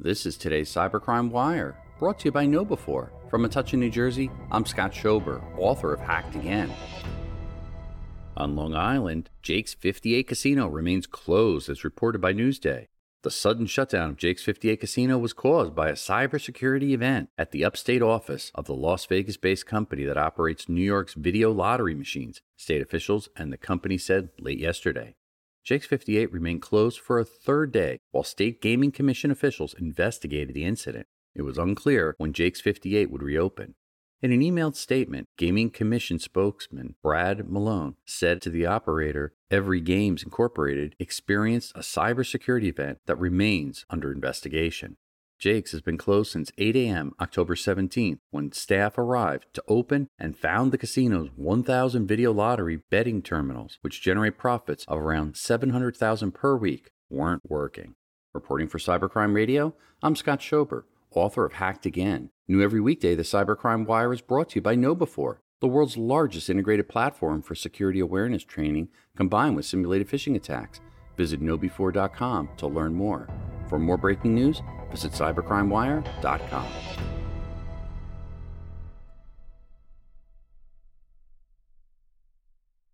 This is today's Cybercrime Wire, brought to you by KnowBe4. From Metuchen, New Jersey, I'm Scott Schober, author of Hacked Again. On Long Island, Jake's 58 Casino remains closed as reported by Newsday. The sudden shutdown of Jake's 58 Casino was caused by a cybersecurity event at the upstate office of the Las Vegas-based company that operates New York's video lottery machines, state officials and the company said late yesterday. Jake's 58 remained closed for a third day while state Gaming Commission officials investigated the incident. It was unclear when Jake's 58 would reopen. In an emailed statement, Gaming Commission spokesman Brad Malone said to the operator, Every Games Incorporated experienced a cybersecurity event that remains under investigation. Jake's has been closed since 8 a.m. October 17th when staff arrived to open and found the casino's 1,000 video lottery betting terminals, which generate profits of around $700,000 per week, weren't working. Reporting for Cybercrime Radio, I'm Scott Schober, author of Hacked Again. New every weekday, the Cybercrime Wire is brought to you by KnowBe4, the world's largest integrated platform for security awareness training combined with simulated phishing attacks. Visit KnowBe4.com to learn more. For more breaking news, visit cybercrimewire.com.